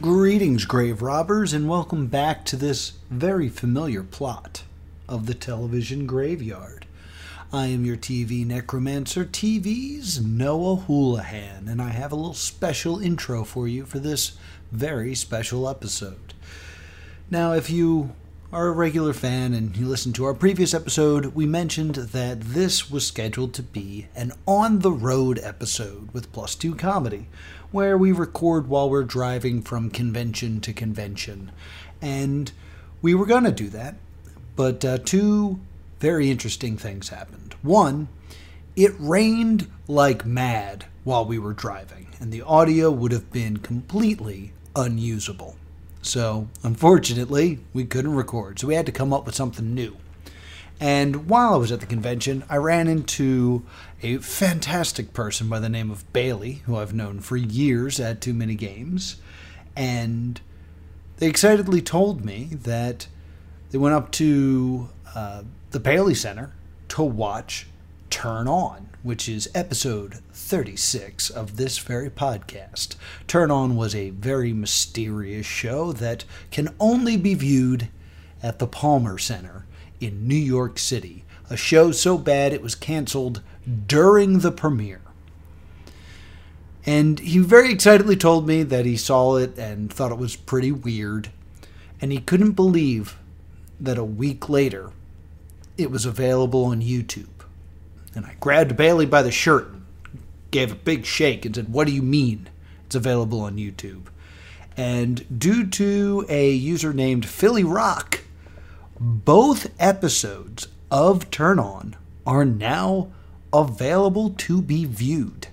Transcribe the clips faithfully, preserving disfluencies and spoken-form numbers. Greetings, grave robbers, and welcome back to this very familiar plot of the television graveyard. I am your T V necromancer, T V's Noah Houlihan, and I have a little special intro for you for this very special episode. Now, if you are a regular fan and you listened to our previous episode, we mentioned that this was scheduled to be an on-the-road episode with Plus Two Comedy, where we record while we're driving from convention to convention. And we were going to do that, but uh, two very interesting things happened. One, it rained like mad while we were driving, and the audio would have been completely unusable. So, unfortunately, we couldn't record, so we had to come up with something new. And while I was at the convention, I ran into a fantastic person by the name of Bailey, who I've known for years at Too Many Games, and they excitedly told me that they went up to uh, the Paley Center to watch Turn On, which is episode thirty-six of this very podcast. Turn On was a very mysterious show that can only be viewed at the Palmer Center in New York City. A show so bad it was canceled during the premiere. And he very excitedly told me that he saw it and thought it was pretty weird, and he couldn't believe that a week later it was available on YouTube. And I grabbed Bailey by the shirt and gave a big shake and said, "What do you mean it's available on YouTube?" And due to a user named Philly Rock, both episodes of Turn On are now available to be viewed.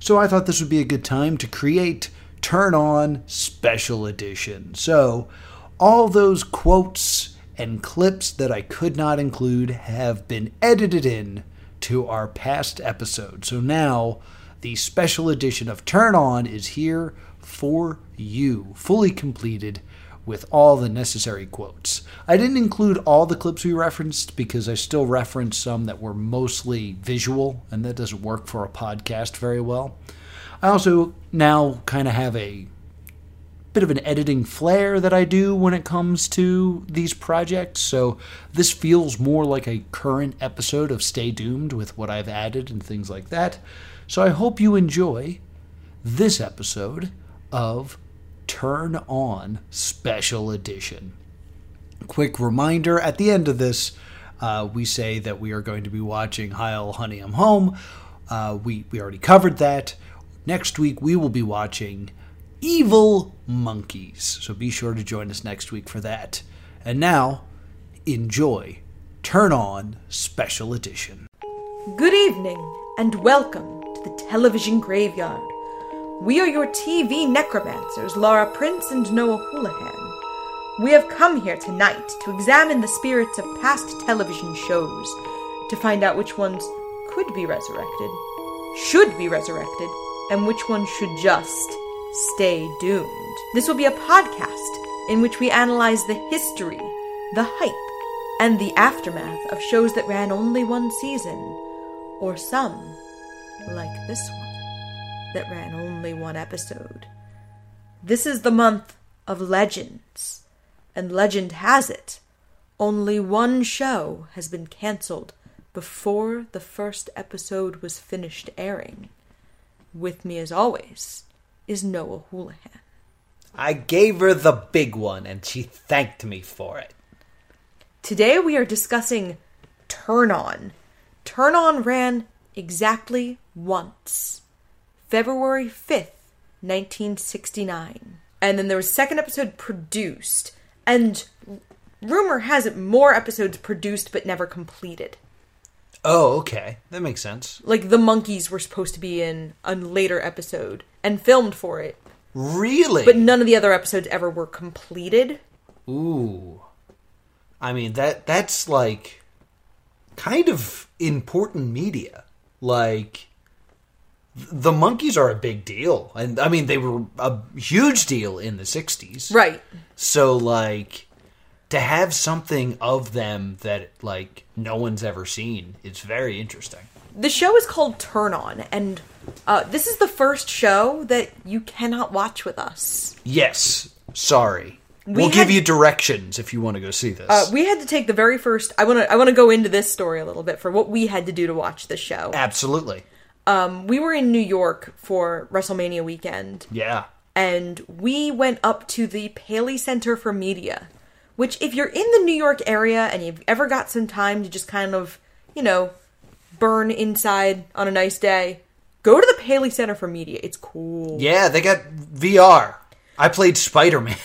So I thought this would be a good time to create Turn On Special Edition. So all those quotes and clips that I could not include have been edited in to our past episode. So now the special edition of Turn On is here for you, fully completed with all the necessary quotes. I didn't include all the clips we referenced because I still referenced some that were mostly visual, and that doesn't work for a podcast very well. I also now kind of have a bit of an editing flair that I do when it comes to these projects, so this feels more like a current episode of Stay Doomed with what I've added and things like that. So I hope you enjoy this episode of Turn On Special Edition. Quick reminder, at the end of this, uh, we say that we are going to be watching Heil, Honey, I'm Home. Uh, we, we already covered that. Next week, we will be watching Evil Monkeys. So be sure to join us next week for that. And now, enjoy Turn On Special Edition. Good evening, and welcome to the Television Graveyard. We are your T V necromancers, Laura Prince and Noah Houlihan. We have come here tonight to examine the spirits of past television shows, to find out which ones could be resurrected, should be resurrected, and which ones should just stay doomed. This will be a podcast in which we analyze the history, the hype, and the aftermath of shows that ran only one season, or some, like this one, that ran only one episode. This is the month of legends, and legend has it, only one show has been cancelled before the first episode was finished airing. With me, as always, is Noah Houlihan. I gave her the big one, and she thanked me for it. Today we are discussing Turn On. Turn On ran exactly once, February fifth, nineteen sixty-nine. And then there was a second episode produced, and rumor has it more episodes produced but never completed. Oh, okay. That makes sense. Like, the monkeys were supposed to be in a later episode and filmed for it. Really? But none of the other episodes ever were completed. Ooh. I mean, that that's, like, kind of important media. Like, the monkeys are a big deal. And, I mean, they were a huge deal in the sixties. Right. So, like, to have something of them that, like, no one's ever seen, it's very interesting. The show is called Turn On, and Uh, this is the first show that you cannot watch with us. Yes. Sorry. We we'll had, give you directions if you want to go see this. Uh, we had to take the very first... I want to I want to go into this story a little bit for what we had to do to watch this show. Absolutely. Um, we were in New York for WrestleMania weekend. Yeah. And we went up to the Paley Center for Media, which if you're in the New York area and you've ever got some time to just kind of, you know, burn inside on a nice day, go to the Paley Center for Media. It's cool. Yeah, they got V R. I played Spider-Man.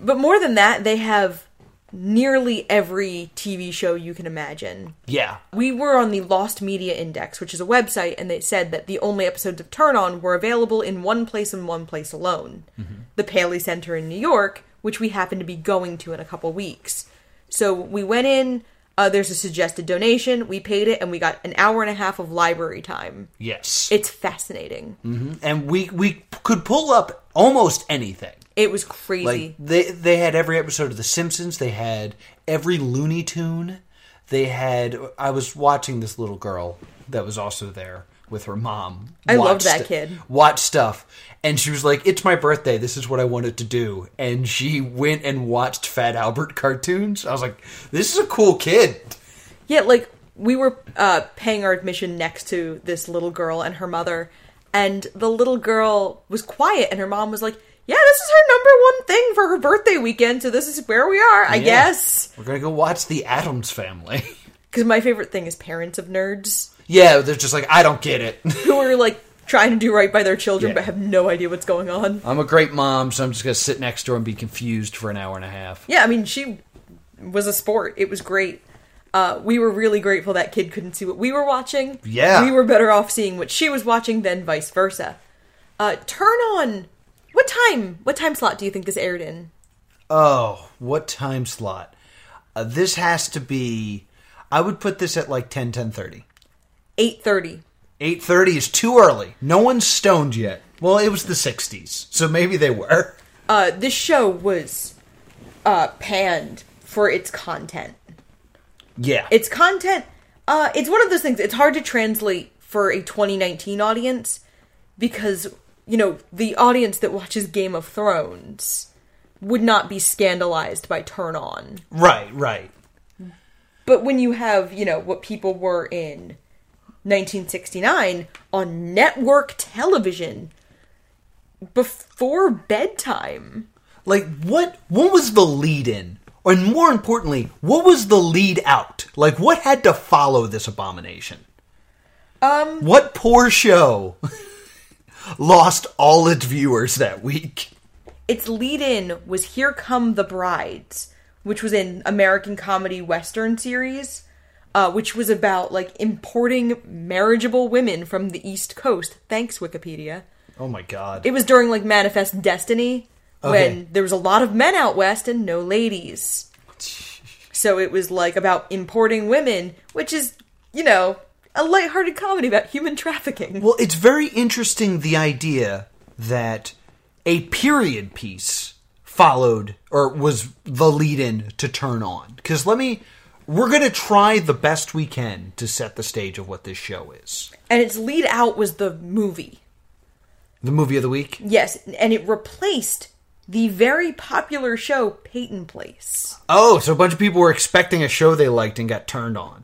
But more than that, they have nearly every T V show you can imagine. Yeah. We were on the Lost Media Index, which is a website, and they said that the only episodes of Turn On were available in one place and one place alone. Mm-hmm. The Paley Center in New York, which we happen to be going to in a couple weeks. So we went in, uh, there's a suggested donation, we paid it, and we got an hour and a half of library time. Yes. It's fascinating. Mm-hmm. And we, we could pull up almost anything. It was crazy. Like, they they had every episode of The Simpsons. They had every Looney Tune. They had... I was watching this little girl that was also there with her mom. I loved that st- kid. Watch stuff. And she was like, it's my birthday. This is what I wanted to do. And she went and watched Fat Albert cartoons. I was like, this is a cool kid. Yeah, like, we were uh, paying our admission next to this little girl and her mother. And the little girl was quiet. And her mom was like... yeah, this is her number one thing for her birthday weekend, so this is where we are, I yeah. guess. We're going to go watch The Addams Family. Because my favorite thing is parents of nerds. Yeah, they're just like, I don't get it. Who are, like, trying to do right by their children, yeah. but have no idea what's going on. I'm a great mom, so I'm just going to sit next to her and be confused for an hour and a half. Yeah, I mean, she was a sport. It was great. Uh, we were really grateful that kid couldn't see what we were watching. Yeah. We were better off seeing what she was watching than vice versa. Uh, Turn On... What time? What time slot do you think this aired in? Oh, what time slot? Uh, this has to be... I would put this at like ten, ten thirty. eight thirty. eight thirty is too early. No one's stoned yet. Well, it was the sixties, so maybe they were. Uh, this show was uh, panned for its content. Yeah. Its content... Uh, it's one of those things. It's hard to translate for a twenty nineteen audience because... you know, the audience that watches Game of Thrones would not be scandalized by Turn On. Right, right. But when you have, you know, what people were in nineteen sixty-nine on network television before bedtime. Like, what, what was the lead-in? And more importantly, what was the lead-out? Like, what had to follow this abomination? Um. What poor show... lost all its viewers that week. Its lead-in was Here Come the Brides, which was an American comedy western series, uh, which was about, like, importing marriageable women from the East Coast. Thanks, Wikipedia. Oh my god. It was during, like, Manifest Destiny, okay. when there was a lot of men out west and no ladies. So it was, like, about importing women, which is, you know... a lighthearted comedy about human trafficking. Well, it's very interesting, the idea that a period piece followed, or was the lead-in to Turn On. Because let me... we're going to try the best we can to set the stage of what this show is. And its lead-out was the movie. The movie of the week? Yes, and it replaced the very popular show, Peyton Place. Oh, so a bunch of people were expecting a show they liked and got turned on.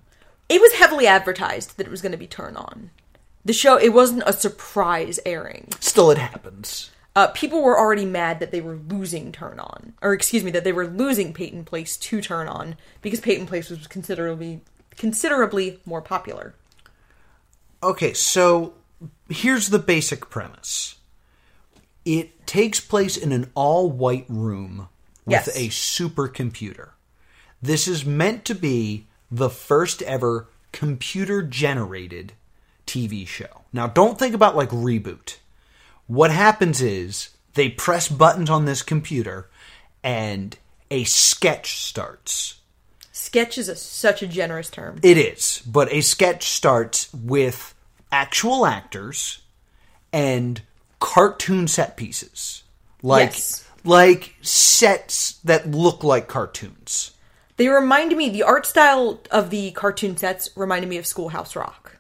It was heavily advertised that it was going to be Turn On. The show, it wasn't a surprise airing. Still, it happens. Uh, people were already mad that they were losing Turn On. Or, excuse me, that they were losing Peyton Place to Turn On. Because Peyton Place was considerably, considerably more popular. Okay, so here's the basic premise. It takes place in an all-white room with yes. a supercomputer. This is meant to be... the first ever computer-generated T V show. Now, don't think about, like, reboot. What happens is they press buttons on this computer, and a sketch starts. Sketch is a, such a generous term. It is, but a sketch starts with actual actors and cartoon set pieces. Like, yes. like sets that look like cartoons. They reminded me, the art style of the cartoon sets reminded me of Schoolhouse Rock.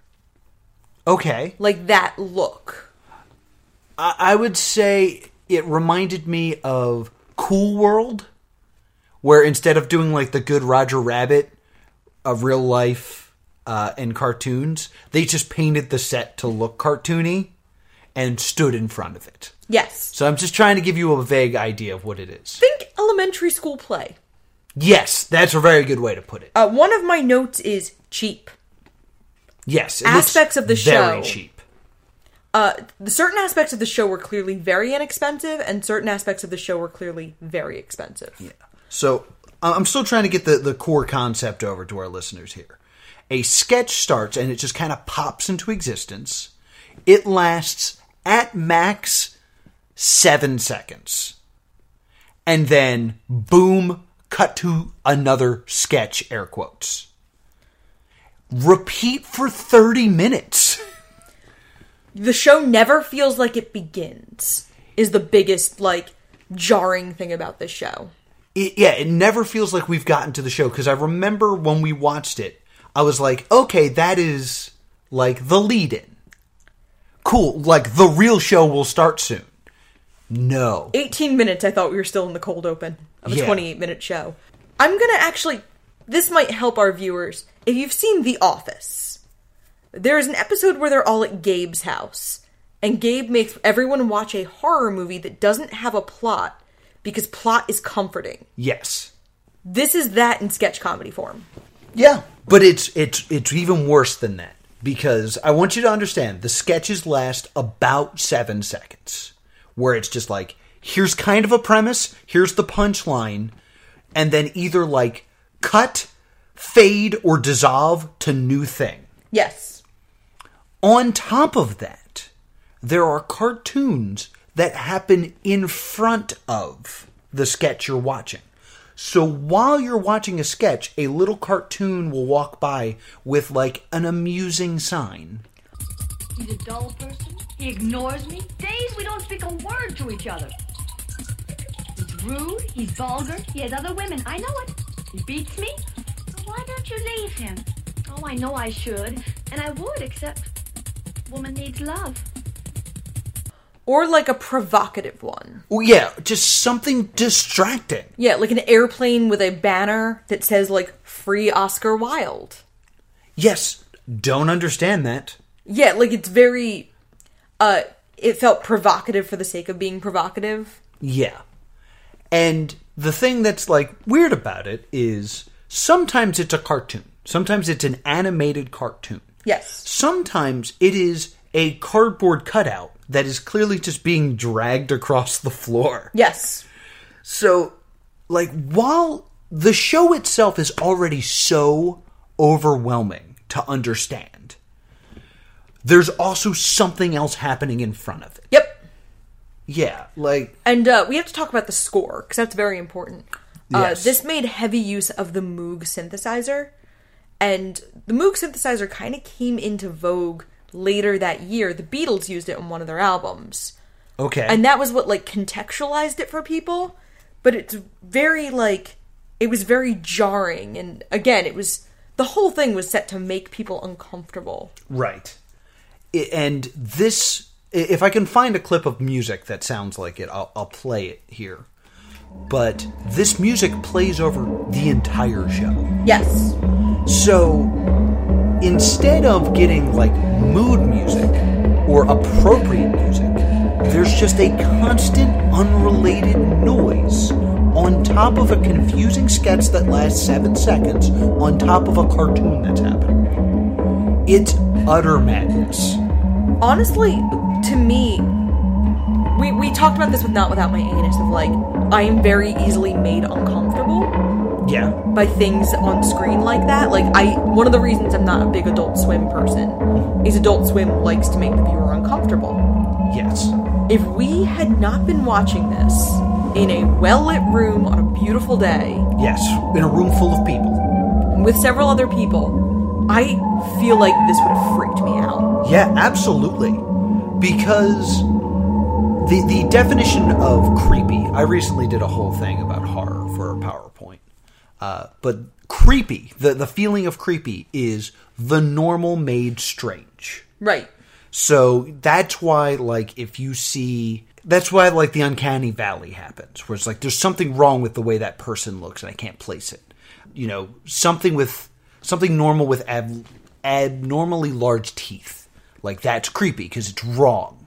Okay. Like that look. I, I would say it reminded me of Cool World, where instead of doing like the good Roger Rabbit of real life uh, and cartoons, they just painted the set to look cartoony and stood in front of it. Yes. So I'm just trying to give you a vague idea of what it is. Think elementary school play. Yes, that's a very good way to put it. Uh, one of my notes is cheap. Yes. Aspects of the show. Very cheap. Uh, certain aspects of the show were clearly very inexpensive, and certain aspects of the show were clearly very expensive. Yeah. So I'm still trying to get the, the core concept over to our listeners here. A sketch starts, and it just kind of pops into existence. It lasts at max seven seconds. And then, boom, cut to another sketch, air quotes. Repeat for thirty minutes. The show never feels like it begins, is the biggest, like, jarring thing about this show. It, yeah, it never feels like we've gotten to the show, because I remember when we watched it, I was like, okay, that is, like, the lead-in. Cool, like, the real show will start soon. No. eighteen minutes, I thought we were still in the cold open of a yeah. twenty-eight minute show. I'm going to actually, this might help our viewers. If you've seen The Office, there is an episode where they're all at Gabe's house, and Gabe makes everyone watch a horror movie that doesn't have a plot, because plot is comforting. Yes. This is that in sketch comedy form. Yeah, but it's it's it's even worse than that. Because I want you to understand, the sketches last about seven seconds. Where it's just like, here's kind of a premise, here's the punchline. And then either like, cut, fade, or dissolve to new thing. Yes. On top of that, there are cartoons that happen in front of the sketch you're watching. So while you're watching a sketch, a little cartoon will walk by with, like, an amusing sign. He's a dull person. He ignores me. Days we don't speak a word to each other. He's rude. He's vulgar. He has other women. I know it. He beats me. Why don't you leave him? Oh, I know I should. And I would, except woman needs love. Or like a provocative one. Oh, yeah, just something distracting. Yeah, like an airplane with a banner that says, like, free Oscar Wilde. Yes, don't understand that. Yeah, like, it's very, uh, it felt provocative for the sake of being provocative. Yeah. And the thing that's, like, weird about it is sometimes it's a cartoon. Sometimes it's an animated cartoon. Yes. Sometimes it is a cardboard cutout that is clearly just being dragged across the floor. Yes. So, like, while the show itself is already so overwhelming to understand, there's also something else happening in front of it. Yep. Yeah, like... And uh, we have to talk about the score, because that's very important. Yes. Uh, this made heavy use of the Moog synthesizer, and the Moog synthesizer kind of came into vogue later that year. The Beatles used it on one of their albums. Okay. And that was what, like, contextualized it for people. But it's very, like, it was very jarring. And, again, it was, the whole thing was set to make people uncomfortable. Right. It, and this, if I can find a clip of music that sounds like it, I'll, I'll play it here. But this music plays over the entire show. Yes. So, instead of getting, like, mood music or appropriate music, there's just a constant unrelated noise on top of a confusing sketch that lasts seven seconds on top of a cartoon that's happening. It's utter madness. Honestly, to me, we, we talked about this with Not Without My Anus, of like, I am very easily made uncomfortable. Yeah. By things on screen like that. Like, I, one of the reasons I'm not a big Adult Swim person is Adult Swim likes to make the viewer uncomfortable. Yes. If we had not been watching this in a well-lit room on a beautiful day. Yes, in a room full of people. With several other people, I feel like this would have freaked me out. Yeah, absolutely. Because the the definition of creepy, I recently did a whole thing about horror for a PowerPoint. Uh, but creepy, the, the feeling of creepy is the normal made strange. Right. So that's why, like, if you see... That's why, like, the uncanny valley happens, where it's like, there's something wrong with the way that person looks, and I can't place it. You know, something with... Something normal with ab- abnormally large teeth. Like, that's creepy, because it's wrong.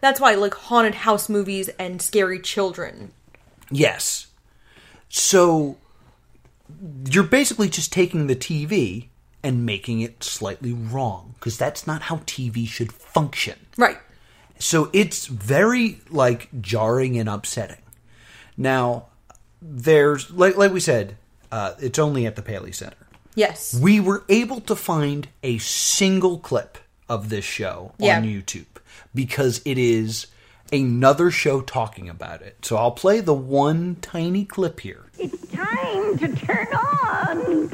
That's why, like, haunted house movies and scary children. Yes. So... You're basically just taking the T V and making it slightly wrong, because that's not how T V should function. Right. So it's very, like, jarring and upsetting. Now, there's, like, like we said, uh, it's only at the Paley Center. Yes. We were able to find a single clip of this show yeah. on YouTube, because it is... another show talking about it. So I'll play the one tiny clip here. It's time to turn on.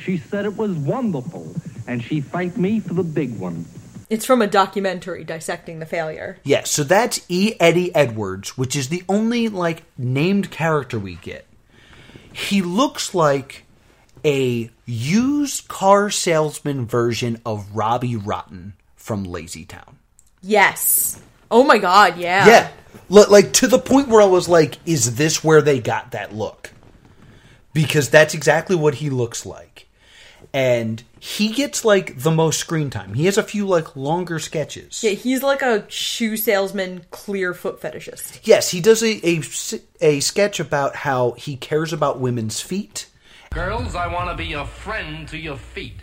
She said it was wonderful, and she thanked me for the big one. It's from a documentary dissecting the failure. Yeah, so that's E. Eddie Edwards, which is the only, like, named character we get. He looks like a used car salesman version of Robbie Rotten from Lazy Town. Yes. Oh my god, yeah. Yeah. L- like, to the point where I was like, is this where they got that look? Because that's exactly what he looks like. And he gets, like, the most screen time. He has a few, like, longer sketches. Yeah, he's like a shoe salesman, clear foot fetishist. Yes, he does a, a, a sketch about how he cares about women's feet. Girls, I want to be a friend to your feet.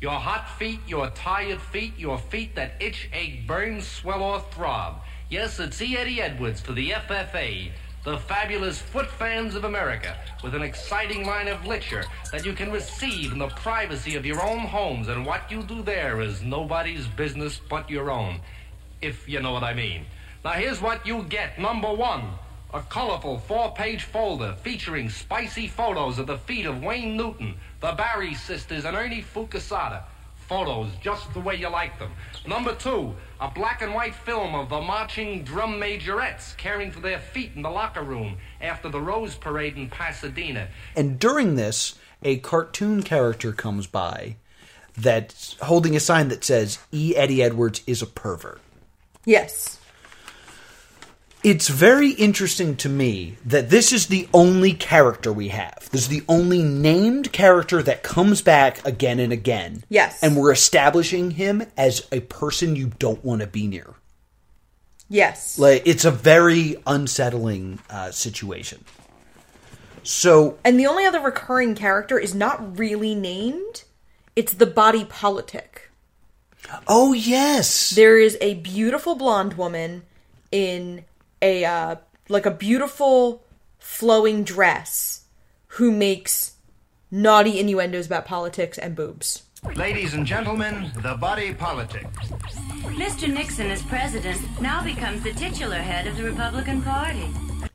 Your hot feet, your tired feet, your feet that itch, ache, burn, swell, or throb. Yes, it's E. Eddie Edwards for the F F A, the fabulous foot fans of America, with an exciting line of lecture that you can receive in the privacy of your own homes, and what you do there is nobody's business but your own, if you know what I mean. Now, here's what you get. Number one, a colorful four-page folder featuring spicy photos of the feet of Wayne Newton, the Barry sisters, and Ernie Fucasada. Photos just the way you like them. Number two, a black and white film of the marching drum majorettes caring for their feet in the locker room after the Rose Parade in Pasadena. And during this, a cartoon character comes by that's holding a sign that says, E. Eddie Edwards is a pervert. Yes. It's very interesting to me that this is the only character we have. This is the only named character that comes back again and again. Yes. And we're establishing him as a person you don't want to be near. Yes. Like, it's a very unsettling uh, situation. So, and the only other recurring character is not really named. It's the body politic. Oh, yes. There is a beautiful blonde woman in... a uh, like a beautiful flowing dress who makes naughty innuendos about politics and boobs. Ladies and gentlemen, the body politic. Mister Nixon as president now becomes the titular head of the Republican Party.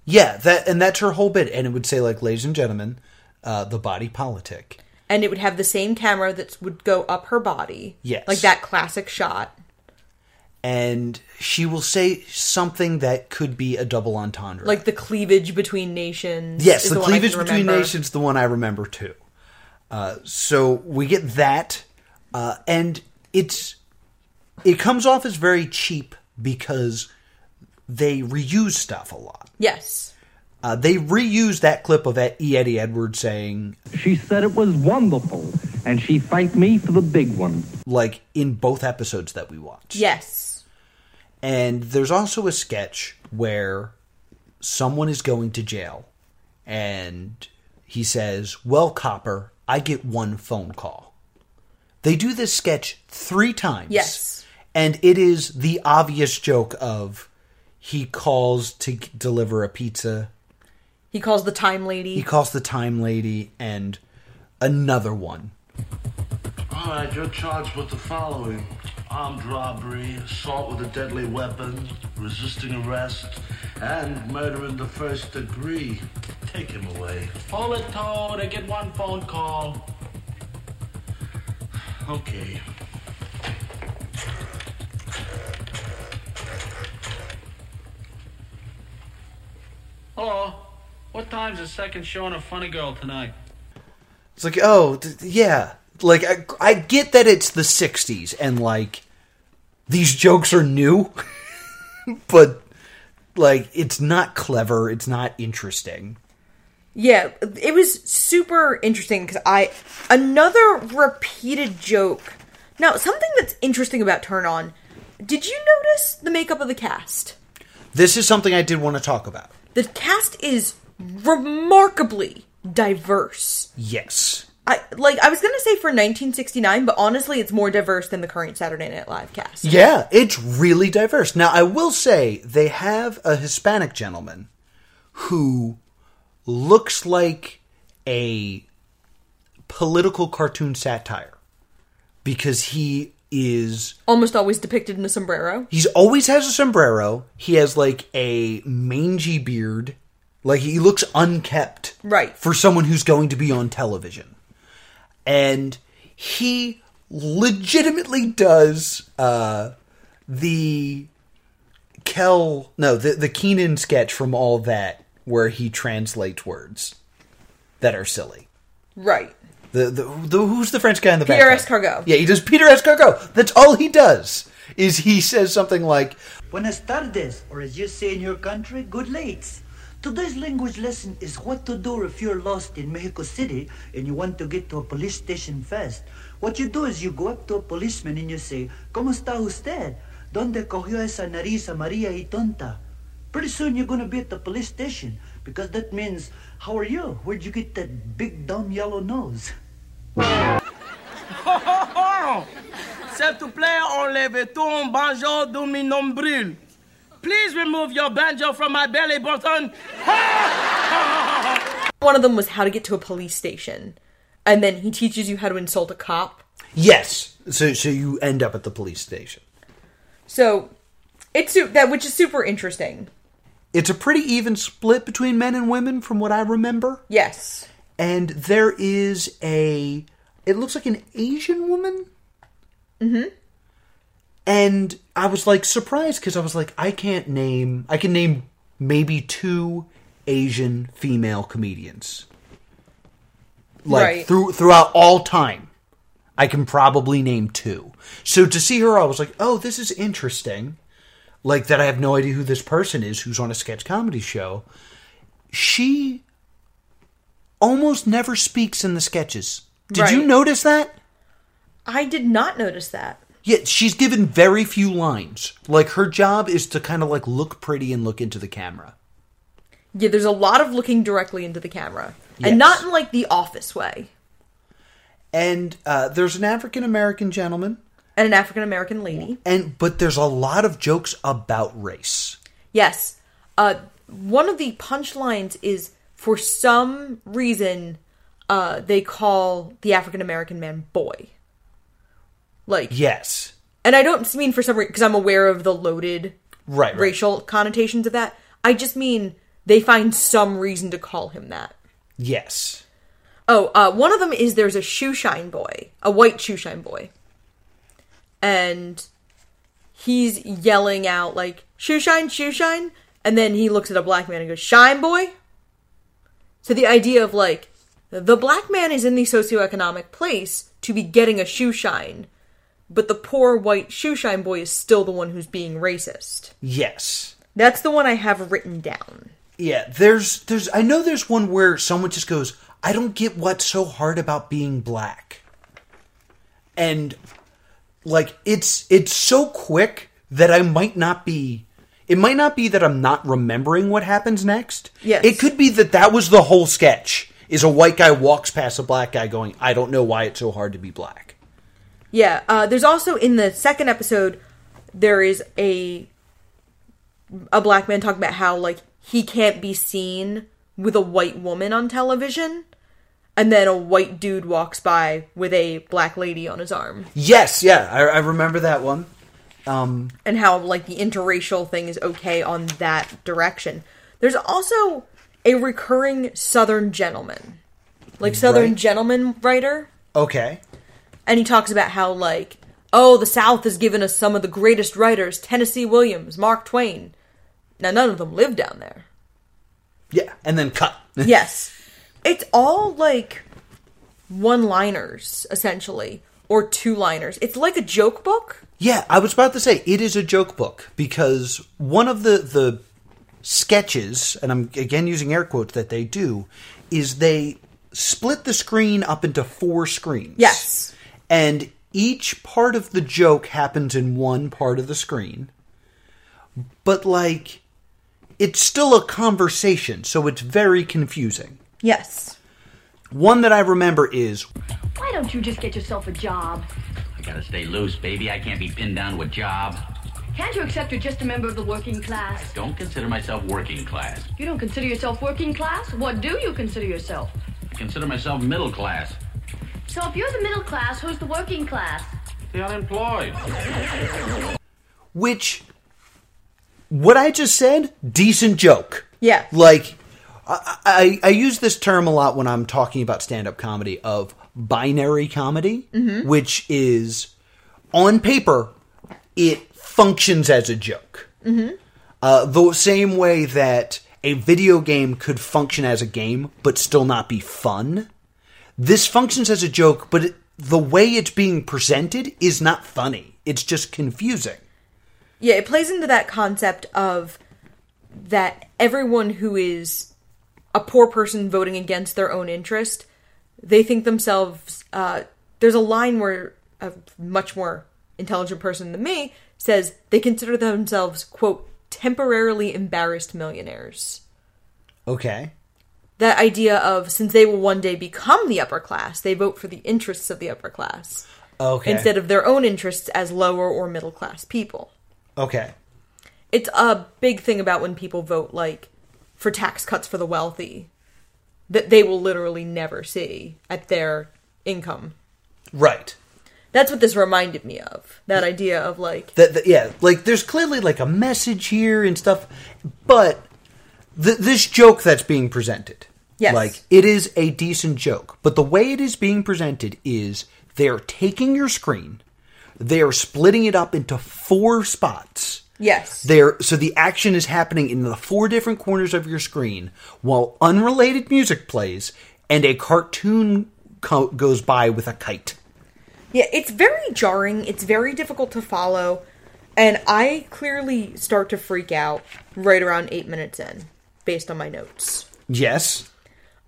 Yeah, that and that's her whole bit. And it would say, like, ladies and gentlemen, uh, the body politic. And it would have the same camera that would go up her body. Yes. Like that classic shot. And she will say something that could be a double entendre. Like the cleavage between nations. Yes, the, the cleavage between nations is the one I remember too. Uh, so we get that. Uh, and it's it comes off as very cheap because they reuse stuff a lot. Yes. Uh, they reuse that clip of E. Eddie Edwards saying... She said it was wonderful, and she thanked me for the big one. Like, in both episodes that we watched. Yes. And there's also a sketch where someone is going to jail and he says, well, copper, I get one phone call. They do this sketch three times. Yes. And it is the obvious joke of he calls to deliver a pizza. He calls the time lady. He calls the time lady and another one. All right, you're charged with the following. Armed robbery, assault with a deadly weapon, resisting arrest, and murder in the first degree. Take him away. Hold it, Toad. I get one phone call. Okay. Hello. What time's the second showing of Funny Girl tonight? It's like, oh, th- yeah. Like, I, I get that it's the sixties and, like, these jokes are new, but, like, it's not clever. It's not interesting. Yeah, it was super interesting because I... Another repeated joke. Now, something that's interesting about Turn On, did you notice the makeup of the cast? This is something I did want to talk about. The cast is remarkably diverse. Yes. I like. I was going to say for nineteen sixty-nine, but honestly, it's more diverse than the current Saturday Night Live cast. Yeah, it's really diverse. Now, I will say they have a Hispanic gentleman who looks like a political cartoon satire because he is... almost always depicted in a sombrero. He's always has a sombrero. He has, like, a mangy beard. Like, he looks unkept. Right. For someone who's going to be on television. And he legitimately does uh, the Kel... No, the, the Keenan sketch from All That, where he translates words that are silly. Right. The, the, the who's the French guy in the back? Peter Escargot. Yeah, he does Peter Escargot. That's all he does, is he says something like, Buenas tardes, or as you say in your country, good late. Today's language lesson is what to do if you're lost in Mexico City and you want to get to a police station fast. What you do is you go up to a policeman and you say, ¿Cómo está usted? ¿Dónde cogió esa nariz amarilla y tonta? Pretty soon you're going to be at the police station, because that means, how are you? Where'd you get that big, dumb, yellow nose? S'il te plaît, enlève ton banjo de mon nombril. Please remove your banjo from my belly button. One of them was how to get to a police station, and then he teaches you how to insult a cop. Yes, so so you end up at the police station. So it's that which is super interesting. It's a pretty even split between men and women from what I remember. Yes. And there is a... It looks like an Asian woman. Mm-hmm. And I was, like, surprised because I was like, I can't name... I can name maybe two Asian female comedians. Like, right. through, throughout all time, I can probably name two. So to see her, I was like, oh, this is interesting. Like, that I have no idea who this person is who's on a sketch comedy show. She almost never speaks in the sketches. Did right. you notice that? I did not notice that. Yeah, she's given very few lines. Like, her job is to kind of, like, look pretty and look into the camera. Yeah, there's a lot of looking directly into the camera. Yes. And not in, like, the office way. And uh, there's an African-American gentleman. And an African-American lady. and But there's a lot of jokes about race. Yes. Uh, one of the punchlines is, for some reason, uh, they call the African-American man boy. Like, yes. And I don't mean for some reason, because I'm aware of the loaded right, right. racial connotations of that. I just mean they find some reason to call him that. Yes. Oh, uh, one of them is there's a shoe shine boy, a white shoe shine boy. And he's yelling out, like, shoe shine, shoe shine. And then he looks at a black man and goes, shine, boy. So the idea of, like, the black man is in the socioeconomic place to be getting a shoe shine, but the poor white shoe shine boy is still the one who's being racist. Yes. That's the one I have written down. Yeah, there's, there's, I know there's one where someone just goes, I don't get what's so hard about being black. And... Like, it's it's so quick that I might not be... It might not be that I'm not remembering what happens next. Yes. It could be that that was the whole sketch, is a white guy walks past a black guy going, I don't know why it's so hard to be black. Yeah, uh, there's also, in the second episode, there is a, a black man talking about how, like, he can't be seen with a white woman on television. And then a white dude walks by with a black lady on his arm. Yes, yeah, I, I remember that one. Um, and how, like, the interracial thing is okay on that direction. There's also a recurring Southern gentleman. Like, Southern right. gentleman writer. Okay. And he talks about how, like, oh, the South has given us some of the greatest writers. Tennessee Williams, Mark Twain. Now, none of them live down there. Yeah, and then cut. Yes. It's all, like, one-liners, essentially, or two-liners. It's like a joke book. Yeah, I was about to say, it is a joke book, because one of the, the sketches, and I'm again using air quotes, that they do, is they split the screen up into four screens. Yes. And each part of the joke happens in one part of the screen, but, like, it's still a conversation, so it's very confusing. Yes. One that I remember is, why don't you just get yourself a job? I gotta stay loose, baby. I can't be pinned down to a job. Can't you accept you're just a member of the working class? I don't consider myself working class. You don't consider yourself working class? What do you consider yourself? I consider myself middle class. So if you're the middle class, who's the working class? The unemployed. Which, what I just said, decent joke. Yeah. Like, I, I, I use this term a lot when I'm talking about stand-up comedy, of binary comedy, mm-hmm. which is, on paper, it functions as a joke. Mm-hmm. Uh, the same way that a video game could function as a game, but still not be fun. This functions as a joke, but it, the way it's being presented is not funny. It's just confusing. Yeah, it plays into that concept of that everyone who is a poor person voting against their own interest, they think themselves... Uh, there's a line where a much more intelligent person than me says they consider themselves, quote, temporarily embarrassed millionaires. Okay. That idea of, since they will one day become the upper class, they vote for the interests of the upper class. Okay. Instead of their own interests as lower or middle class people. Okay. It's a big thing about when people vote, like, for tax cuts for the wealthy, that they will literally never see at their income. Right. That's what this reminded me of. That idea of, like... The, the, yeah, like, there's clearly, like, a message here and stuff, but th- this joke that's being presented... Yes. Like, it is a decent joke, but the way it is being presented is they're taking your screen, they're splitting it up into four spots. Yes. They're, so the action is happening in the four different corners of your screen while unrelated music plays and a cartoon co- goes by with a kite. Yeah, it's very jarring. It's very difficult to follow. And I clearly start to freak out right around eight minutes in, based on my notes. Yes.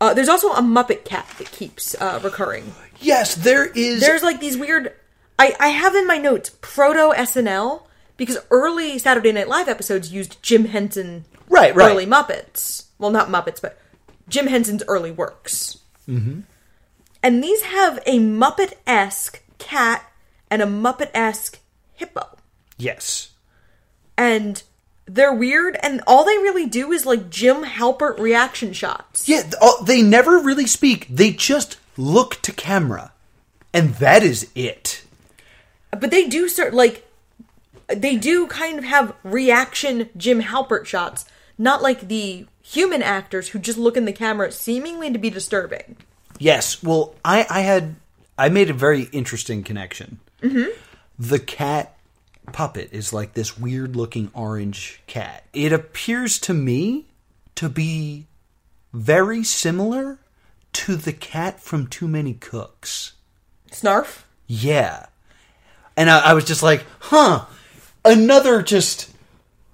Uh, there's also a Muppet cat that keeps uh, recurring. Yes, there is. There's like these weird... I, I have in my notes proto-S N L, because early Saturday Night Live episodes used Jim Henson right, right. early Muppets. Well, not Muppets, but Jim Henson's early works. Mm-hmm. And these have a Muppet-esque cat and a Muppet-esque hippo. Yes. And... they're weird, and all they really do is, like, Jim Halpert reaction shots. Yeah, they never really speak. They just look to camera. And that is it. But they do, start, like, they do kind of have reaction Jim Halpert shots. Not like the human actors who just look in the camera seemingly to be disturbing. Yes, well, I, I had, I made a very interesting connection. Mm-hmm. The cat... puppet is like this weird looking orange cat. It appears to me to be very similar to the cat from Too Many Cooks. Snarf? Yeah. And I, I was just like, huh, another just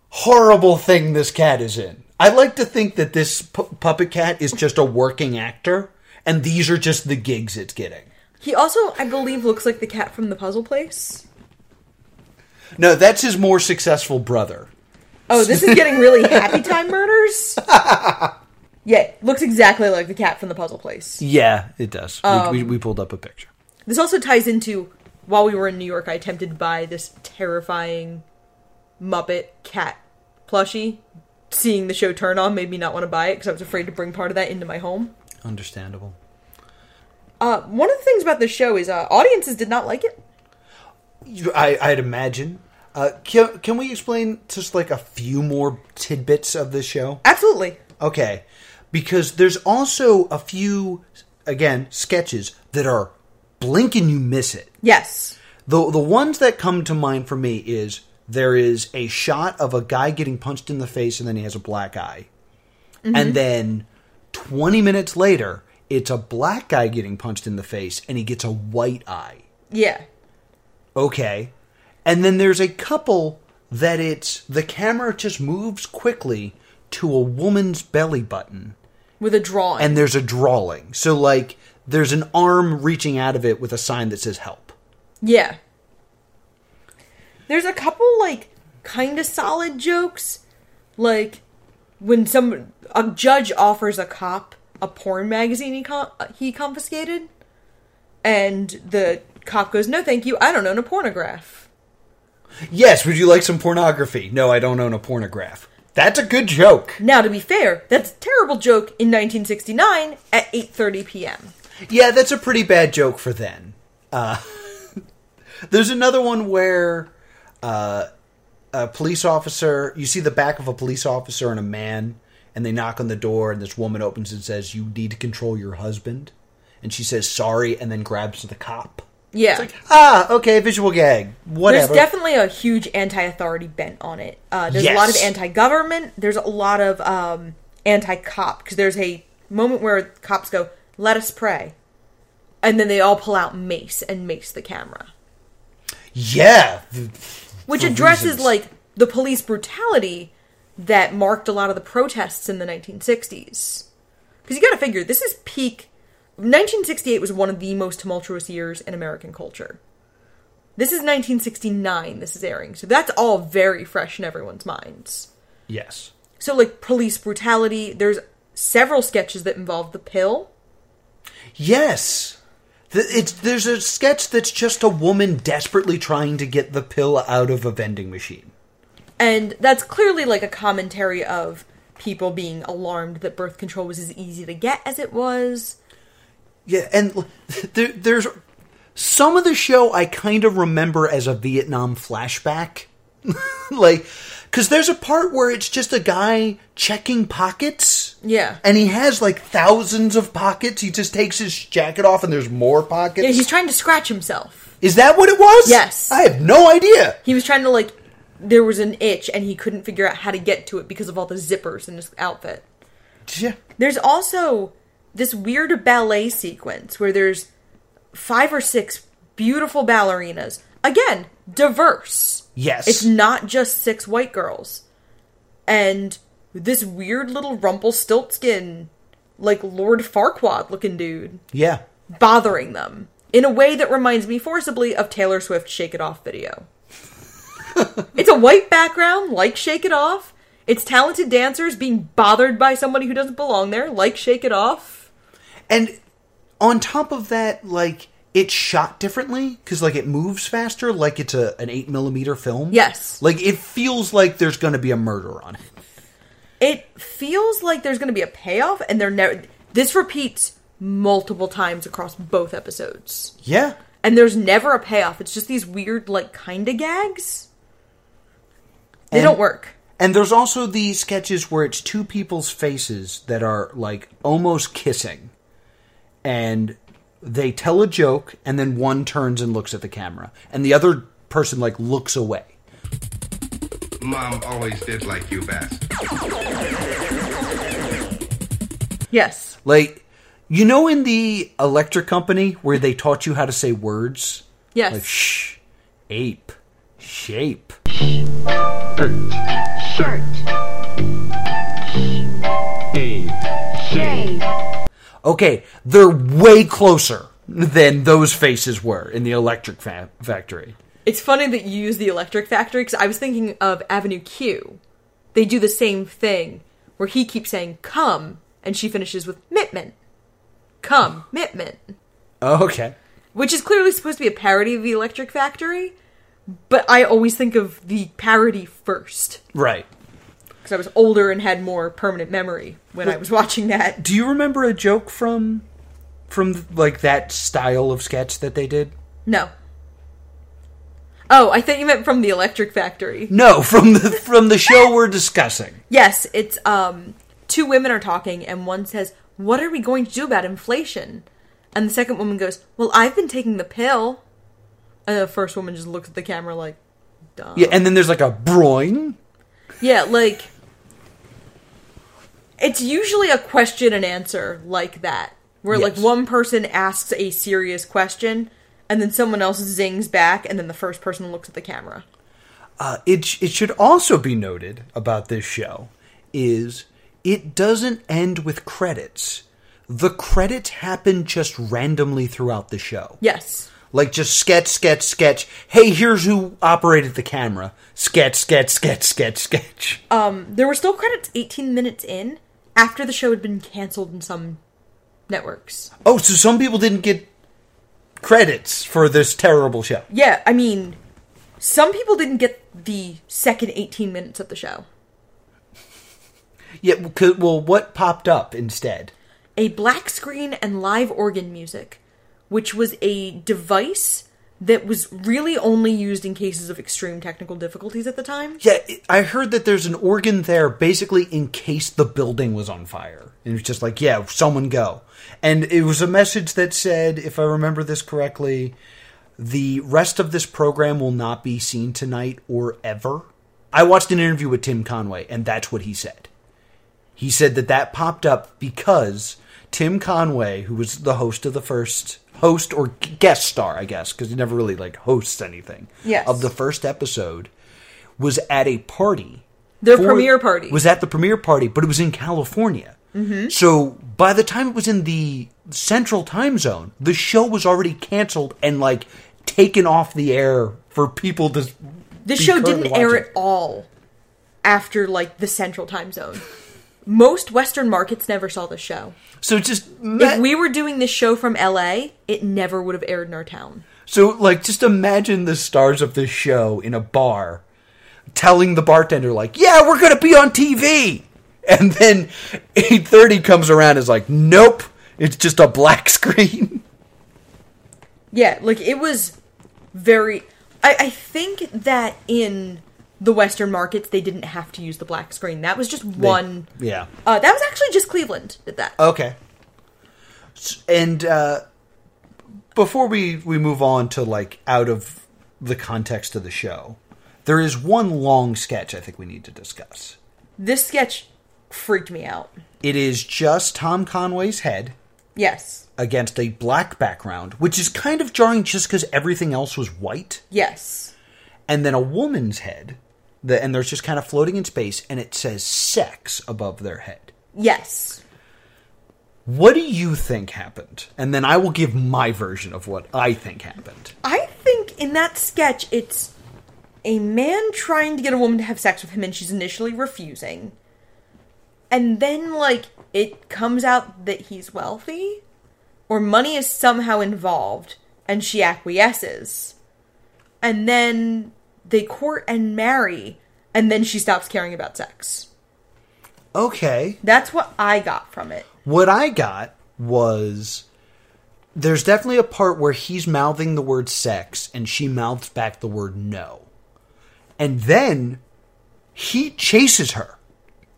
horrible thing this cat is in. I like to think that this pu- puppet cat is just a working actor, and these are just the gigs it's getting. He also, I believe, looks like the cat from The Puzzle Place. No, that's his more successful brother. Oh, this is getting really Happy Time Murders? Yeah, looks exactly like the cat from The Puzzle Place. Yeah, it does. Um, we, we, we pulled up a picture. This also ties into, while we were in New York, I attempted to buy this terrifying Muppet cat plushie. Seeing the show Turn On made me not want to buy it because I was afraid to bring part of that into my home. Understandable. Uh, one of the things about this show is uh, audiences did not like it. I, I'd imagine. Uh, can, can we explain just like a few more tidbits of this show? Absolutely. Okay. Because there's also a few, again, sketches that are blink and you miss it. Yes. The, the ones that come to mind for me is there is a shot of a guy getting punched in the face and then he has a black eye. Mm-hmm. And then twenty minutes later, it's a black guy getting punched in the face and he gets a white eye. Yeah. Okay. And then there's a couple that it's the camera just moves quickly to a woman's belly button. With a drawing. And there's a drawing. So, like, there's an arm reaching out of it with a sign that says help. Yeah. There's a couple, like, kind of solid jokes. Like, when some a judge offers a cop a porn magazine he, con- he confiscated. And the cop goes, no, thank you. I don't own a pornograph. Yes, would you like some pornography? No, I don't own a pornograph. That's a good joke. Now, to be fair, that's a terrible joke in nineteen sixty-nine at eight thirty p.m. Yeah, that's a pretty bad joke for then. Uh, there's another one where uh, a police officer, you see the back of a police officer and a man, and they knock on the door, and this woman opens and says, you need to control your husband. And she says, sorry, and then grabs the cop. Yeah. It's like, ah, okay, visual gag, whatever. There's definitely a huge anti-authority bent on it. Uh, there's yes. a lot of anti-government. There's a lot of um, anti-cop, because there's a moment where cops go, let us pray. And then they all pull out mace and mace the camera. Yeah. Which addresses, reasons. like, the police brutality that marked a lot of the protests in the nineteen sixties. Because you gotta figure, this is peak... nineteen sixty-eight was one of the most tumultuous years in American culture. This is nineteen sixty-nine this is airing, so that's all very fresh in everyone's minds. Yes. So, like, police brutality, there's several sketches that involve the pill. Yes! It's, there's a sketch that's just a woman desperately trying to get the pill out of a vending machine. And that's clearly, like, a commentary of people being alarmed that birth control was as easy to get as it was. Yeah, and there, there's some of the show I kind of remember as a Vietnam flashback. Like, because there's a part where it's just a guy checking pockets. Yeah. And he has, like, thousands of pockets. He just takes his jacket off and there's more pockets. Yeah, he's trying to scratch himself. Is that what it was? Yes. I have no idea. He was trying to, like, there was an itch and he couldn't figure out how to get to it because of all the zippers in his outfit. Yeah. There's also... this weird ballet sequence where there's five or six beautiful ballerinas. Again, diverse. Yes. It's not just six white girls. And this weird little Rumpelstiltskin, like Lord Farquaad looking dude. Yeah. Bothering them. In a way that reminds me forcibly of Taylor Swift's Shake It Off video. It's a white background, like Shake It Off. It's talented dancers being bothered by somebody who doesn't belong there, like Shake It Off. And on top of that, like, it's shot differently, because, like, it moves faster, like it's a an eight millimeter film. Yes. Like, it feels like there's going to be a murder on it. It feels like there's going to be a payoff, and they're never... This repeats multiple times across both episodes. Yeah. And there's never a payoff. It's just these weird, like, kinda gags. They and- don't work. And there's also the sketches where it's two people's faces that are, like, almost kissing. And they tell a joke, and then one turns and looks at the camera. And the other person, like, looks away. Mom always did like you best. Yes. Like, you know in the electric company where they taught you how to say words? Yes. Like, shh, ape, shape. Shirt. Okay, they're way closer than those faces were in the Electric fa- Factory. It's funny that you use the Electric Factory, because I was thinking of Avenue Q. They do the same thing, where he keeps saying, come, and she finishes with Mittman. Come, Mittman. Oh, okay. Which is clearly supposed to be a parody of the Electric Factory, but I always think of the parody first. Right. Because I was older and had more permanent memory when well, I was watching that. Do you remember a joke from, from like, that style of sketch that they did? No. Oh, I thought you meant from the Electric Factory. No, from the from the show we're discussing. Yes, it's, um, two women are talking, and one says, what are we going to do about inflation? And the second woman goes, well, I've been taking the pill. And the first woman just looks at the camera like, dumb. Yeah, and then there's like a broing. Yeah, like, it's usually a question and answer like that. Where, yes. like, one person asks a serious question, and then someone else zings back, and then the first person looks at the camera. Uh, it it should also be noted about this show is it doesn't end with credits. The credits happen just randomly throughout the show. Yes. Like, just sketch, sketch, sketch. Hey, here's who operated the camera. Sketch, sketch, sketch, sketch, sketch. Um, there were still credits eighteen minutes in after the show had been canceled in some networks. Oh, so some people didn't get credits for this terrible show. Yeah, I mean, some people didn't get the second eighteen minutes of the show. Yeah, well, what popped up instead? A black screen and live organ music, which was a device that was really only used in cases of extreme technical difficulties at the time. Yeah, I heard that there's an organ there basically in case the building was on fire. And it was just like, yeah, someone go. And it was a message that said, if I remember this correctly, the rest of this program will not be seen tonight or ever. I watched an interview with Tim Conway, and that's what he said. He said that that popped up because Tim Conway, who was the host of the first host or guest star, I guess, because he never really like hosts anything. Yes. Of the first episode, was at a party. Their for, premiere party was at the premiere party, but it was in California. Mm-hmm. So by the time it was in the Central Time Zone, the show was already canceled and like taken off the air for people to. The show didn't watching. air at all after like the Central Time Zone. Most Western markets never saw this show. So just... Ma- if we were doing this show from L A, it never would have aired in our town. So, like, just imagine the stars of this show in a bar telling the bartender, like, yeah, we're going to be on T V! And then eight thirty comes around and is like, nope, it's just a black screen. Yeah, like, it was very... I, I think that in... the Western markets, they didn't have to use the black screen. That was just one... They, yeah. Uh, that was actually just Cleveland did that. Okay. And uh, before we, we move on to, like, out of the context of the show, there is one long sketch I think we need to discuss. This sketch freaked me out. It is just Tom Conway's head... Yes. ...against a black background, which is kind of jarring just because everything else was white. Yes. And then a woman's head... The, and they're just kind of floating in space, and it says sex above their head. Yes. What do you think happened? And then I will give my version of what I think happened. I think in that sketch, it's a man trying to get a woman to have sex with him, and she's initially refusing. And then, like, it comes out that he's wealthy, or money is somehow involved, and she acquiesces. And then... they court and marry, and then she stops caring about sex. Okay. That's what I got from it. What I got was there's definitely a part where he's mouthing the word sex, and she mouths back the word no. And then he chases her.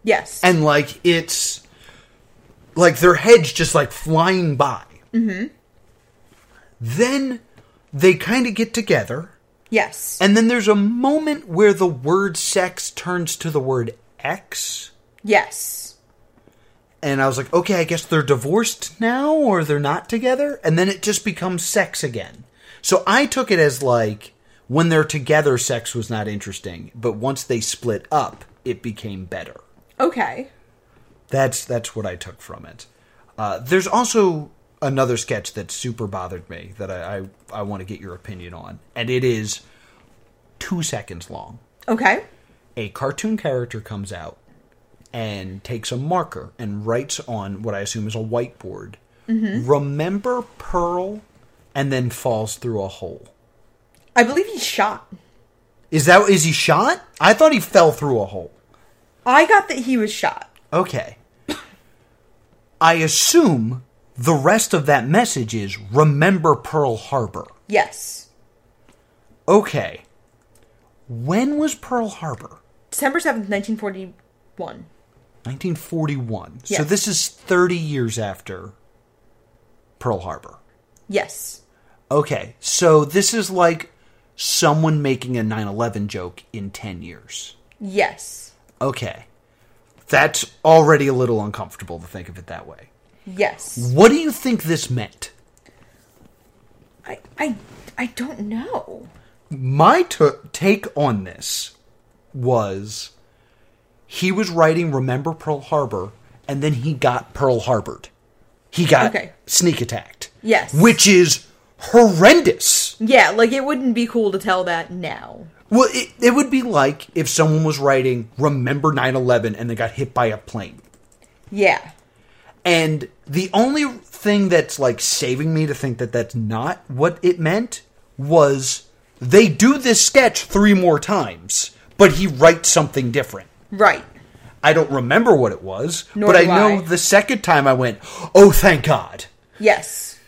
Yes. And, like, it's... like, their head's just, like, flying by. Mm-hmm. Then they kind of get together... Yes. And then there's a moment where the word sex turns to the word ex. Yes. And I was like, okay, I guess they're divorced now or they're not together. And then it just becomes sex again. So I took it as like when they're together, sex was not interesting. But once they split up, it became better. Okay. That's that's what I took from it. Uh, there's also... another sketch that super bothered me that I, I, I want to get your opinion on. And it is two seconds long. Okay. A cartoon character comes out and takes a marker and writes on what I assume is a whiteboard. Mm-hmm. Remember Pearl, and then falls through a hole. I believe he's shot. Is that, is he shot? I thought he fell through a hole. I got that he was shot. Okay. I assume... the rest of that message is, remember Pearl Harbor. Yes. Okay. When was Pearl Harbor? December seventh, nineteen forty-one. nineteen forty-one. Yes. So this is thirty years after Pearl Harbor. Yes. Okay. So this is like someone making a nine eleven joke in ten years. Yes. Okay. That's already a little uncomfortable to think of it that way. Yes. What do you think this meant? I I, I don't know. My t- take on this was he was writing Remember Pearl Harbor, and then he got Pearl Harbored. He got okay. sneak attacked. Yes. Which is horrendous. Yeah, like it wouldn't be cool to tell that now. Well, it, it would be like if someone was writing Remember nine eleven and they got hit by a plane. Yeah. And the only thing that's like saving me to think that that's not what it meant was they do this sketch three more times, but he writes something different. Right. I don't remember what it was, Nor but I know I. the second time I went, oh, thank God. Yes.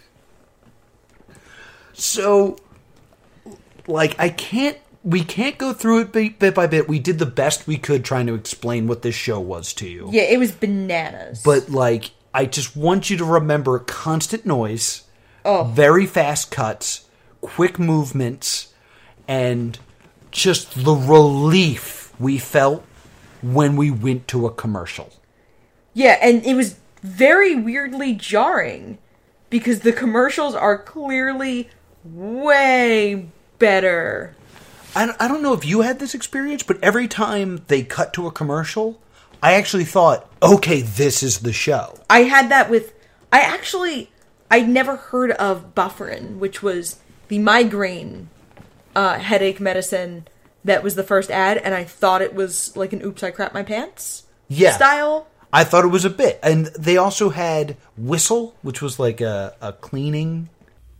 So, like, I can't, we can't go through it bit, bit by bit. We did the best we could trying to explain what this show was to you. Yeah, it was bananas. But, like, I just want you to remember constant noise, oh. very fast cuts, quick movements, and just the relief we felt when we went to a commercial. Yeah, and it was very weirdly jarring because the commercials are clearly way better. I I don't know if you had this experience, but every time they cut to a commercial, I actually thought, okay, this is the show. I had that with... I actually... I'd never heard of Bufferin, which was the migraine uh, headache medicine. That was the first ad, and I thought it was like an oops, I crap my pants yeah. style. I thought it was a bit. And they also had Whistle, which was like a, a cleaning.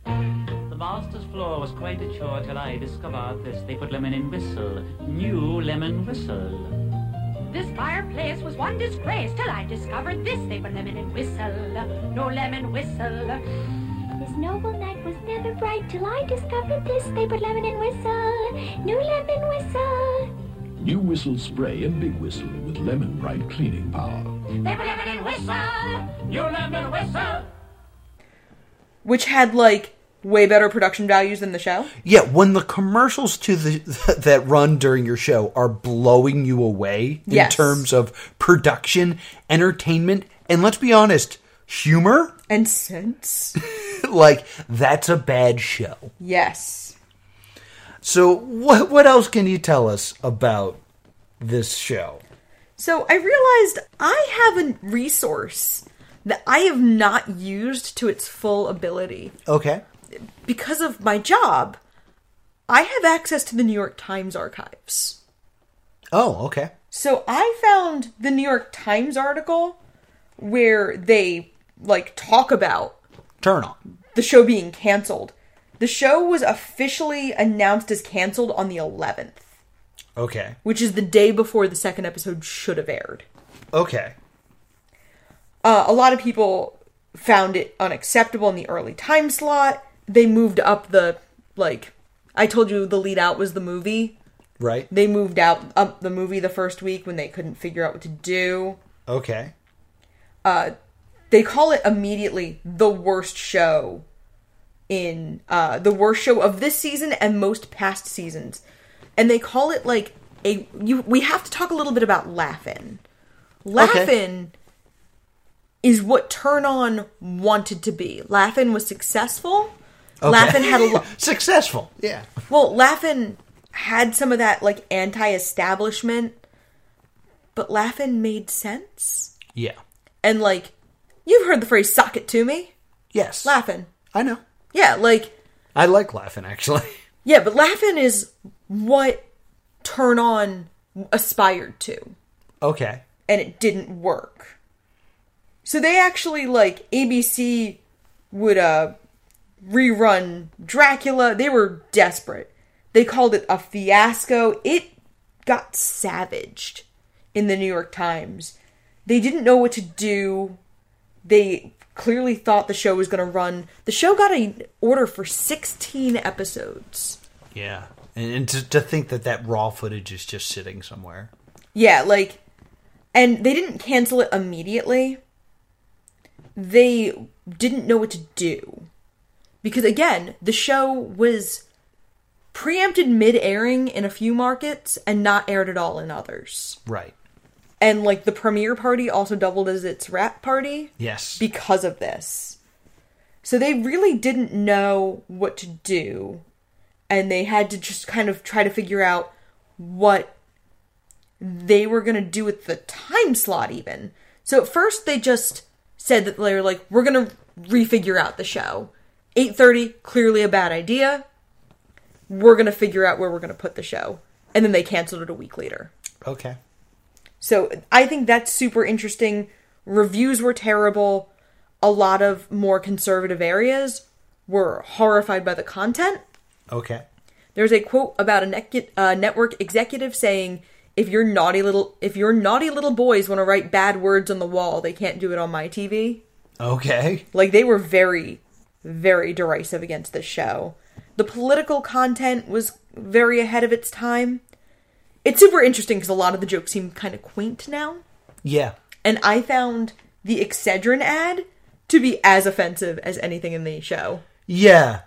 The master's floor was quite a chore till I discovered this. They put lemon in Whistle. New lemon Whistle. This fireplace was one disgrace till I discovered this. They put lemon in Whistle. No lemon Whistle. This noble night was never bright till I discovered this. They put lemon in Whistle, new lemon Whistle. New Whistle spray and big Whistle with lemon bright cleaning power. They put lemon in Whistle, new lemon Whistle. Which had like way better production values than the show. Yeah, when the commercials to the that run during your show are blowing you away in yes. terms of production, entertainment, and let's be honest, humor and sense. Like, that's a bad show. Yes. So, what what else can you tell us about this show? So, I realized I have a resource that I have not used to its full ability. Okay. Because of my job, I have access to the New York Times archives. Oh, okay. So, I found the New York Times article where they, like, talk about Turn On, the show being canceled. The show was officially announced as canceled on the eleventh. Okay. Which is the day before the second episode should have aired. Okay. Uh, a lot of people found it unacceptable in the early time slot. They moved up the, like, I told you the lead out was the movie. Right. They moved out up the movie the first week when they couldn't figure out what to do. Okay. Uh... They call it immediately the worst show in, uh, the worst show of this season and most past seasons. And they call it like a, you, we have to talk a little bit about Laugh-In. Laugh-In okay. is what Turn On wanted to be. Laugh-In was successful. Okay. Laugh-In had a lot. Successful, yeah. Well, Laugh-In had some of that like anti-establishment, but Laugh-In made sense. Yeah. And like, you've heard the phrase, sock it to me. Yes. Laugh-In. I know. Yeah, like... I like Laugh-In, actually. Yeah, but Laugh-In is what Turn On aspired to. Okay. And it didn't work. So they actually, like, A B C would uh, rerun Dracula. They were desperate. They called it a fiasco. It got savaged in the New York Times. They didn't know what to do. They clearly thought the show was going to run. The show got an order for sixteen episodes. Yeah. And, and to, to think that that raw footage is just sitting somewhere. Yeah, like... And they didn't cancel it immediately. They didn't know what to do. Because, again, the show was preempted mid-airing in a few markets and not aired at all in others. Right. And, like, the premiere party also doubled as its wrap party. Yes. Because of this. So they really didn't know what to do. And they had to just kind of try to figure out what they were going to do with the time slot even. So at first they just said that they were like, we're going to refigure out the show. eight thirty, clearly a bad idea. We're going to figure out where we're going to put the show. And then they canceled it a week later. Okay. So I think that's super interesting. Reviews were terrible. A lot of more conservative areas were horrified by the content. Okay. There's a quote about a ne- uh, network executive saying, if your naughty little if your naughty little boys want to write bad words on the wall, they can't do it on my T V. Okay. Like, they were very, very derisive against this show. The political content was very ahead of its time. It's super interesting because a lot of the jokes seem kind of quaint now. Yeah. And I found the Excedrin ad to be as offensive as anything in the show. Yeah.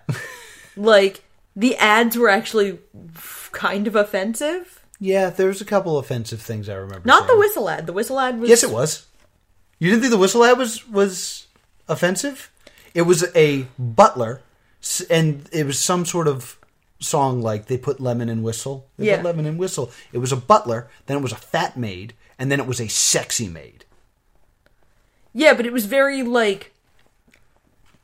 Like, the ads were actually kind of offensive. Yeah, there's a couple offensive things I remember. Not saying. The whistle ad. The whistle ad was... Yes, it was. You didn't think the whistle ad was, was offensive? It was a butler, and it was some sort of song like they put lemon and whistle. They yeah. put lemon and whistle. It was a butler, then it was a fat maid, and then it was a sexy maid. Yeah, but it was very, like...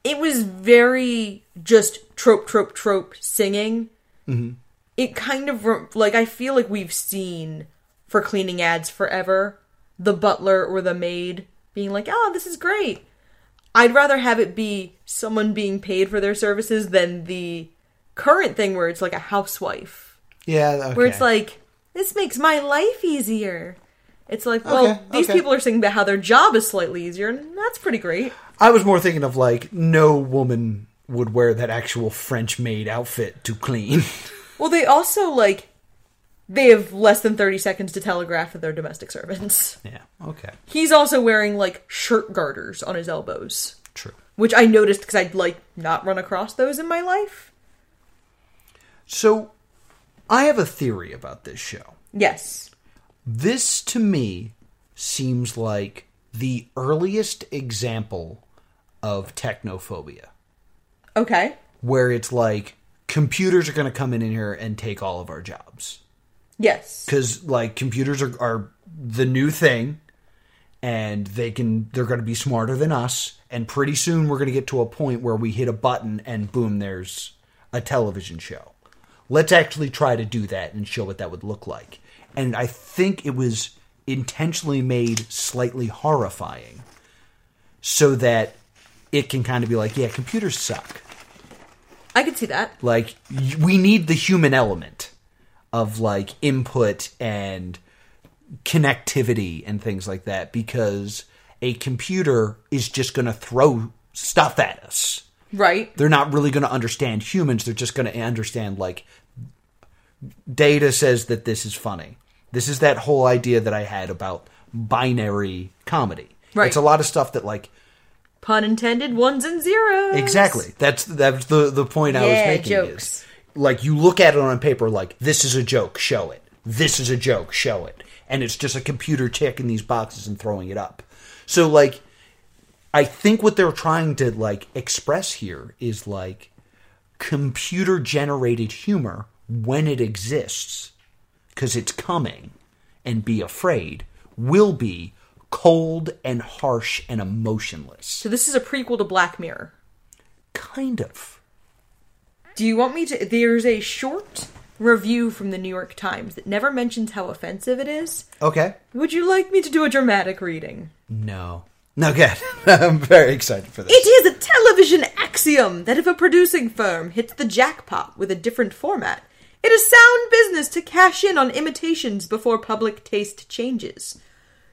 It was very just trope, trope, trope singing. Mm-hmm. It kind of, like, I feel like we've seen for cleaning ads forever, the butler or the maid being like, oh, this is great. I'd rather have it be someone being paid for their services than the current thing where it's like a housewife. Yeah, okay. Where it's like, this makes my life easier. It's like, well, okay, these okay. people are saying about how their job is slightly easier, and that's pretty great. I was more thinking of, like, no woman would wear that actual French maid outfit to clean. Well, they also, like, they have less than thirty seconds to telegraph to their domestic servants. Yeah, okay. He's also wearing, like, shirt garters on his elbows. True. Which I noticed because I'd, like, not run across those in my life. So, I have a theory about this show. Yes. This, to me, seems like the earliest example of technophobia. Okay. Where it's like... computers are going to come in, in here and take all of our jobs. Yes. Because, like, computers are, are the new thing, and they can, they're going to be smarter than us, and pretty soon we're going to get to a point where we hit a button and boom, there's a television show. Let's actually try to do that and show what that would look like. And I think it was intentionally made slightly horrifying so that it can kind of be like, yeah, computers suck. I could see that. Like, we need the human element of, like, input and connectivity and things like that, because a computer is just going to throw stuff at us. Right. They're not really going to understand humans. They're just going to understand, like, data says that this is funny. This is that whole idea that I had about binary comedy. Right. It's a lot of stuff that, like... pun intended, ones and zeros. Exactly. That's that's the, the point I yeah, was making. Jokes. Is, like, you look at it on paper like, this is a joke, show it. This is a joke, show it. And it's just a computer checking these boxes and throwing it up. So, like, I think what they're trying to, like, express here is, like, computer-generated humor when it exists, because it's coming, and be afraid, will be cold and harsh and emotionless. So this is a prequel to Black Mirror. Kind of. Do you want me to... There's a short review from the New York Times that never mentions how offensive it is. Okay. Would you like me to do a dramatic reading? No. No, good. I'm very excited for this. It is a television axiom that if a producing firm hits the jackpot with a different format, it is sound business to cash in on imitations before public taste changes.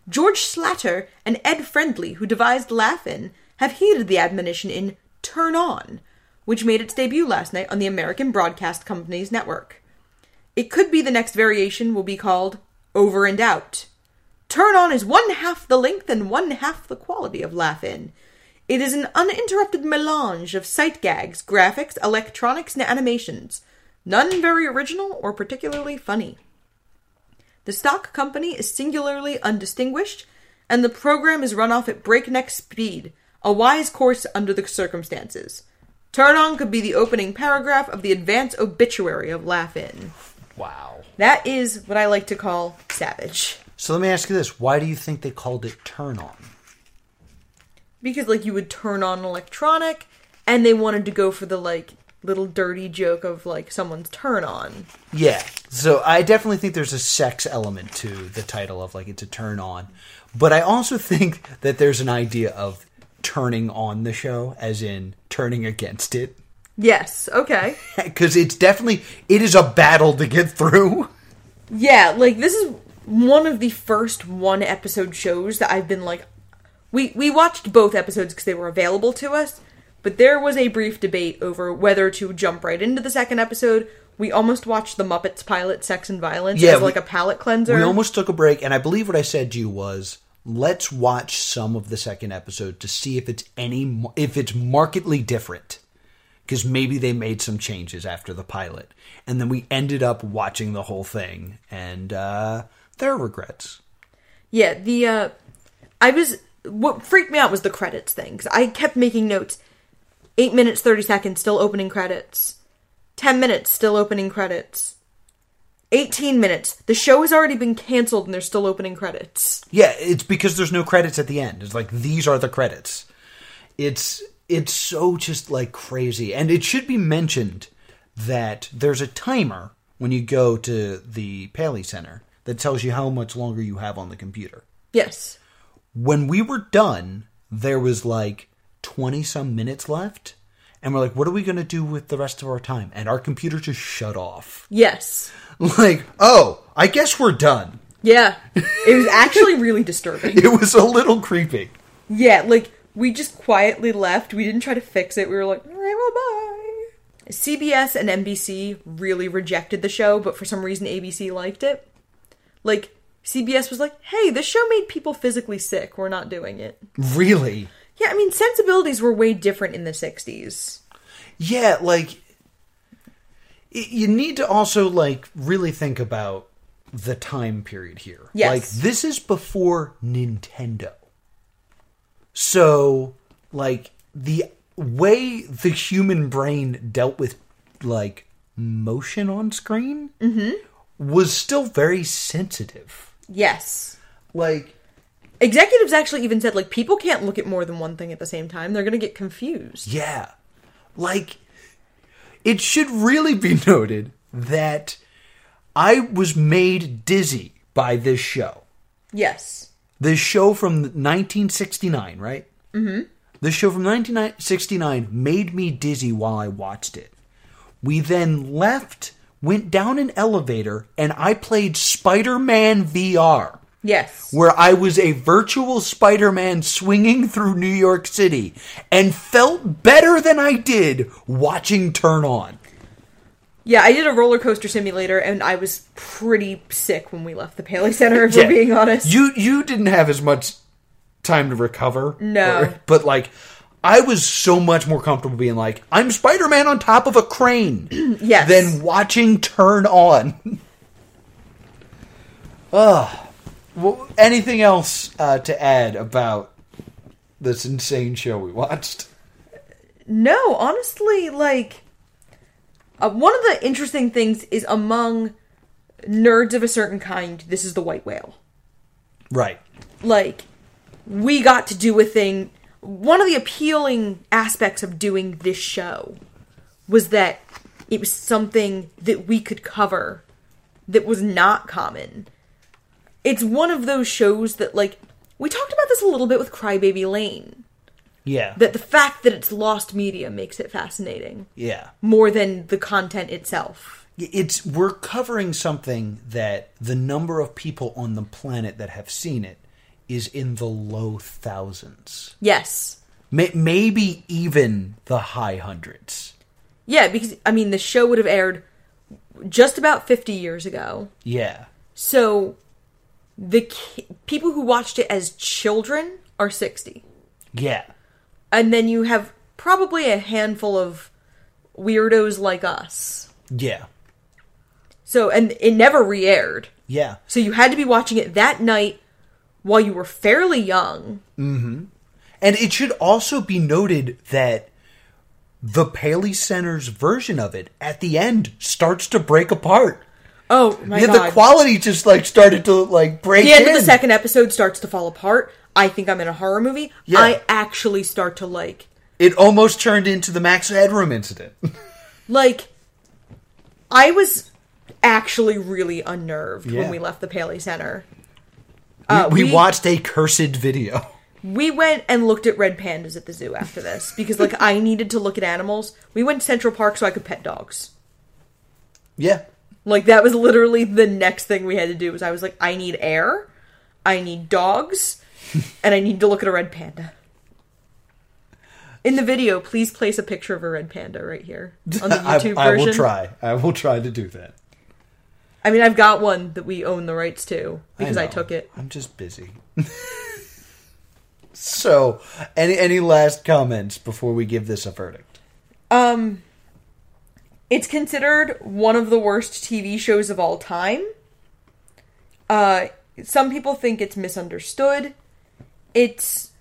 George Slatter and Ed Friendly, who devised Laugh-In, have heeded the admonition in Turn On, which made its debut last night on the American Broadcast Company's network. It could be the next variation will be called Over and Out. Turn On is one half the length and one half the quality of Laugh-In. It is an uninterrupted melange of sight gags, graphics, electronics, and animations, none very original or particularly funny. The stock company is singularly undistinguished, and the program is run off at breakneck speed, a wise course under the circumstances. Turn On could be the opening paragraph of the advance obituary of Laugh-In. Wow. That is what I like to call savage. So let me ask you this. Why do you think they called it Turn On? Because, like, you would turn on electronic, and they wanted to go for the, like, little dirty joke of, like, someone's turn on. Yeah. So I definitely think there's a sex element to the title of, like, it's a turn on. But I also think that there's an idea of turning on the show, as in turning against it. Yes. Okay. Because it's definitely, it is a battle to get through. Yeah. Like, this is one of the first one episode shows that I've been like, we, we watched both episodes because they were available to us. But there was a brief debate over whether to jump right into the second episode. We almost watched the Muppets pilot, Sex and Violence, yeah, as we, like a palate cleanser. We almost took a break, and I believe what I said to you was, let's watch some of the second episode to see if it's any if it's markedly different. Because maybe they made some changes after the pilot. And then we ended up watching the whole thing, and uh, there are regrets. Yeah, the, uh, I was, what freaked me out was the credits thing, because I kept making notes. eight minutes, thirty seconds, still opening credits. ten minutes, still opening credits. eighteen minutes. The show has already been canceled and they're still opening credits. Yeah, it's because there's no credits at the end. It's like, these are the credits. It's it's so just, like, crazy. And it should be mentioned that there's a timer when you go to the Paley Center that tells you how much longer you have on the computer. Yes. When we were done, there was, like, twenty-some minutes left, and we're like, what are we going to do with the rest of our time? And our computer just shut off. Yes. Like, oh, I guess we're done. Yeah. It was actually really disturbing. It was a little creepy. Yeah, like, we just quietly left. We didn't try to fix it. We were like, all right, well, bye. C B S and N B C really rejected the show, but for some reason A B C liked it. Like, C B S was like, hey, this show made people physically sick. We're not doing it. Really? Yeah, I mean, sensibilities were way different in the sixties. Yeah, like, you need to also, like, really think about the time period here. Yes. Like, this is before Nintendo. So, like, the way the human brain dealt with, like, motion on screen mm-hmm. was still very sensitive. Yes. Like, executives actually even said, like, people can't look at more than one thing at the same time. They're going to get confused. Yeah. Like, it should really be noted that I was made dizzy by this show. Yes. This show from nineteen sixty-nine, right? Mm-hmm. This show from nineteen sixty-nine made me dizzy while I watched it. We then left, went down an elevator, and I played Spider-Man V R. Yes. Where I was a virtual Spider-Man swinging through New York City and felt better than I did watching Turn On. Yeah, I did a roller coaster simulator and I was pretty sick when we left the Paley Center, if yeah. we're being honest. You you didn't have as much time to recover. No. Or, but like, I was so much more comfortable being like, I'm Spider-Man on top of a crane yes. than watching Turn On. Ugh. Well, anything else uh, to add about this insane show we watched? No, honestly, like, uh, one of the interesting things is among nerds of a certain kind, this is the white whale. Right. Like, we got to do a thing. One of the appealing aspects of doing this show was that it was something that we could cover that was not common. It's one of those shows that, like, we talked about this a little bit with Crybaby Lane. Yeah. That the fact that it's lost media makes it fascinating. Yeah. More than the content itself. It's, we're covering something that the number of people on the planet that have seen it is in the low thousands. Yes. May- maybe even the high hundreds. Yeah, because, I mean, the show would have aired just about fifty years ago. Yeah. So the ki- people who watched it as children are sixty. Yeah. And then you have probably a handful of weirdos like us. Yeah. So, and it never re-aired. Yeah. So you had to be watching it that night while you were fairly young. Mm-hmm. And it should also be noted that the Paley Center's version of it at the end starts to break apart. Oh, my yeah, God. Yeah, the quality just, like, started to, like, break the in. The end of the second episode starts to fall apart. I think I'm in a horror movie. Yeah. I actually start to, like... It almost turned into the Max Headroom incident. Like, I was actually really unnerved yeah. when we left the Paley Center. Uh, we, we, we watched a cursed video. We went and looked at red pandas at the zoo after this. Because, like, I needed to look at animals. We went to Central Park so I could pet dogs. Yeah. Like, that was literally the next thing we had to do. Was I was like, I need air. I need dogs. And I need to look at a red panda. In the video, please place a picture of a red panda right here on the YouTube I, I version. I will try. I will try to do that. I mean, I've got one that we own the rights to because I, I took it. I'm just busy. So, any any last comments before we give this a verdict? Um, it's considered one of the worst T V shows of all time. Uh, some people think it's misunderstood. It's...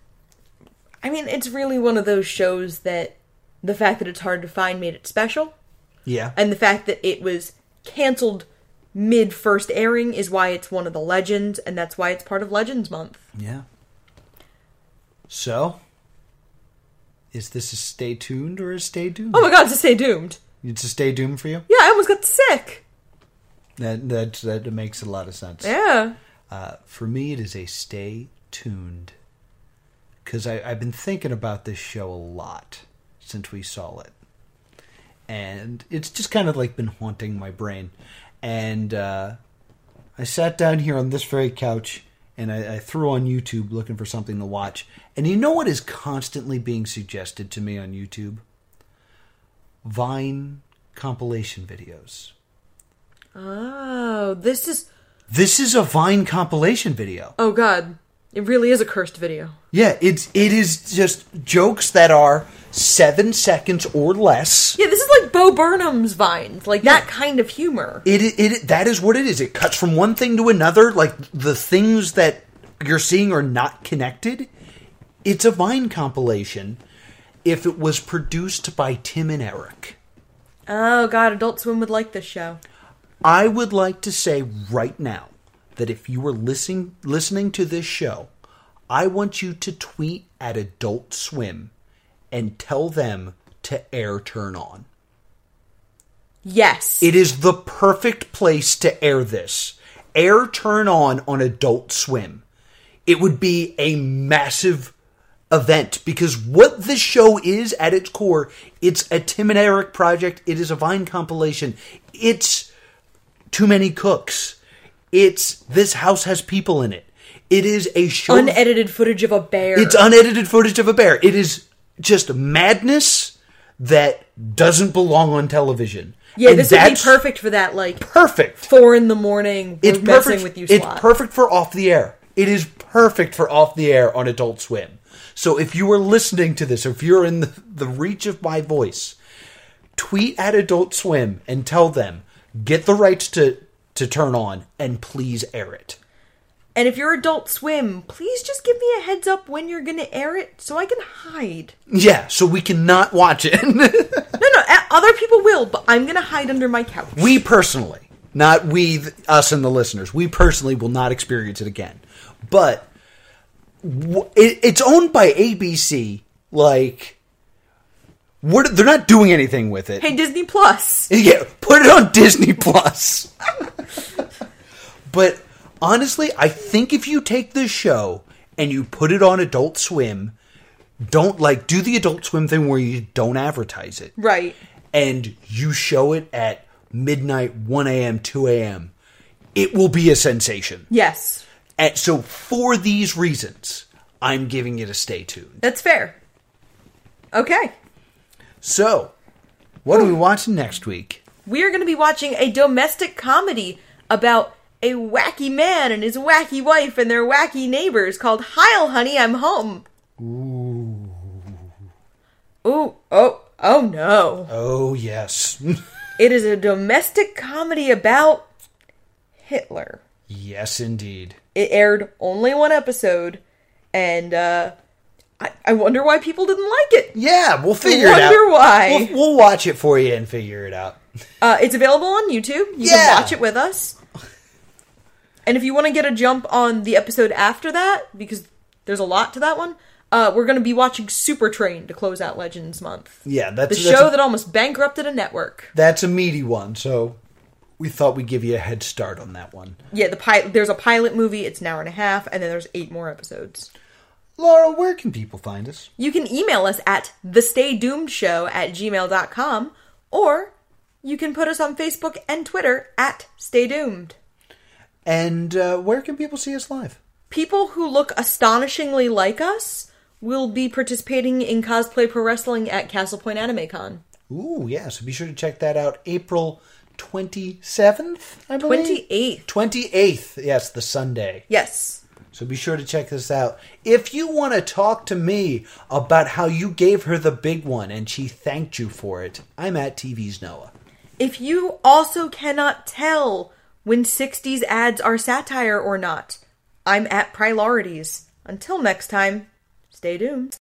I mean, it's really one of those shows that the fact that it's hard to find made it special. Yeah. And the fact that it was canceled mid-first airing is why it's one of the legends, and that's why it's part of Legends Month. Yeah. So, is this a Stay Tuned or a Stay Doomed? Oh my God, it's a Stay Doomed. It's a Stay Doomed for you? Yeah, I almost got sick. That, that, that makes a lot of sense. Yeah. Uh, for me, it is a Stay Tuned. Because I've been thinking about this show a lot since we saw it. And it's just kind of like been haunting my brain. And uh, I sat down here on this very couch and I, I threw on YouTube looking for something to watch. And you know what is constantly being suggested to me on YouTube? Vine compilation videos. Oh, this is... This is a Vine compilation video. Oh, God. It really is a cursed video. Yeah, it's it is just jokes that are seven seconds or less. Yeah, this is like Bo Burnham's Vines, like yeah. that kind of humor. It, it it that is what it is. It cuts from one thing to another. Like the things that you're seeing are not connected. It's a Vine compilation. If it was produced by Tim and Eric, oh God, Adult Swim would like this show. I would like to say right now. That if you were listening listening to this show, I want you to tweet at Adult Swim and tell them to air Turn On. Yes. It is the perfect place to air this. Air Turn On on Adult Swim. It would be a massive event because what this show is at its core, it's a Tim and Eric project. It is a Vine compilation. It's Too Many Cooks. It's This House Has People in It. It is a show. Unedited footage of a bear. It's unedited footage of a bear. It is just madness that doesn't belong on television. Yeah, and this would be perfect for that, like... Perfect. Four in the morning, we're it's messing perfect, with you slot. It's perfect for Off the Air. It is perfect for Off the Air on Adult Swim. So if you are listening to this, if you're in the, the reach of my voice, tweet at Adult Swim and tell them, get the rights to... to Turn On, and please air it. And if you're Adult Swim, please just give me a heads up when you're going to air it so I can hide. Yeah, so we cannot watch it. no, no, other people will, but I'm going to hide under my couch. We personally, not we, us and the listeners, we personally will not experience it again. But it's owned by A B C, like... What, they're not doing anything with it. Hey, Disney Plus. Yeah, put it on Disney Plus. But honestly, I think if you take this show and you put it on Adult Swim, don't like do the Adult Swim thing where you don't advertise it. Right. And you show it at midnight, one a.m., two a.m. It will be a sensation. Yes. And so for these reasons, I'm giving it a Stay Tuned. That's fair. Okay. So, what are we watching next week? We are going to be watching a domestic comedy about a wacky man and his wacky wife and their wacky neighbors called Heil, Honey, I'm Home. Ooh. Ooh. Oh, oh no. Oh, yes. It is a domestic comedy about Hitler. Yes, indeed. It aired only one episode, and uh, I, I wonder why people didn't like it. Yeah, we'll figure it out. I wonder why. We'll, we'll watch it for you and figure it out. Uh, it's available on YouTube. You yeah. can watch it with us. And if you want to get a jump on the episode after that, because there's a lot to that one, uh, we're going to be watching Super Train to close out Legends Month. Yeah, that's the that's show a, that almost bankrupted a network. That's a meaty one, so we thought we'd give you a head start on that one. Yeah, the pi- there's a pilot movie. It's an hour and a half, and then there's eight more episodes. Laura, where can people find us? You can email us at the stay doomed show at gmail dot com, or you can put us on Facebook and Twitter at Stay Doomed. And uh, where can people see us live? People who look astonishingly like us will be participating in Cosplay Pro Wrestling at Castle Point Anime Con. Ooh, yeah. So be sure to check that out. April twenty-seventh, I believe? twenty-eighth. twenty-eighth. Yes, the Sunday. Yes. So be sure to check this out. If you want to talk to me about how you gave her the big one and she thanked you for it, I'm at T V's Noah. If you also cannot tell when sixties ads are satire or not, I'm at Priorities. Until next time, stay doomed.